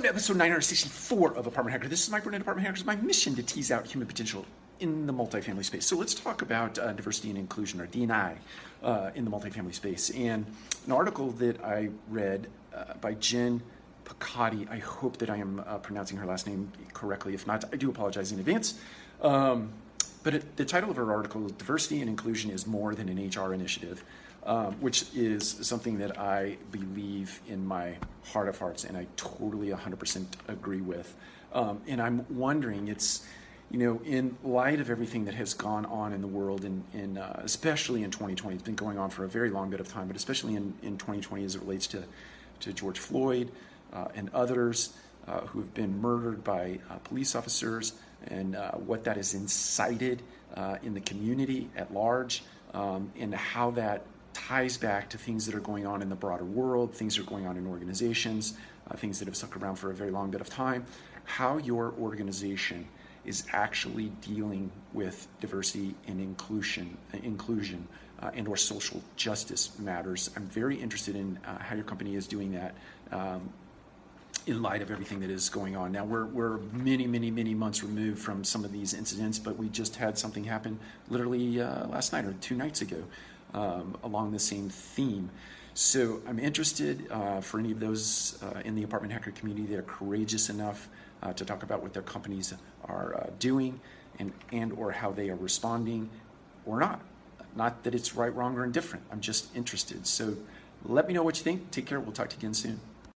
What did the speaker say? Welcome to episode 964 of Apartment Hacker. This is Mike Burnett, Apartment Hacker. It's my mission to tease out human potential in the multifamily space. So let's talk about diversity and inclusion, or D&I, in the multifamily space. And an article that I read by Jen Picati, I hope that I am pronouncing her last name correctly. If not, I do apologize in advance. But the title of her article, Diversity and Inclusion is More Than an HR Initiative, which is something that I believe in my heart of hearts, and I totally 100% agree with. And I'm wondering, it's, you know, in light of everything that has gone on in the world, and especially in 2020, it's been going on for a very long bit of time, but especially in 2020 as it relates to George Floyd and others who have been murdered by police officers, and what that has incited in the community at large, and how that ties back to things that are going on in the broader world, things that are going on in organizations, things that have stuck around for a very long bit of time, how your organization is actually dealing with diversity and inclusion and or social justice matters. I'm very interested in how your company is doing that in light of everything that is going on. Now, we're many months removed from some of these incidents, but we just had something happen literally last night or two nights ago along the same theme. So I'm interested for any of those in the Apartment Hacker community that are courageous enough to talk about what their companies are doing and or how they are responding or not. Not that it's right, wrong, or indifferent. I'm just interested. So let me know what you think. Take care. We'll talk to you again soon.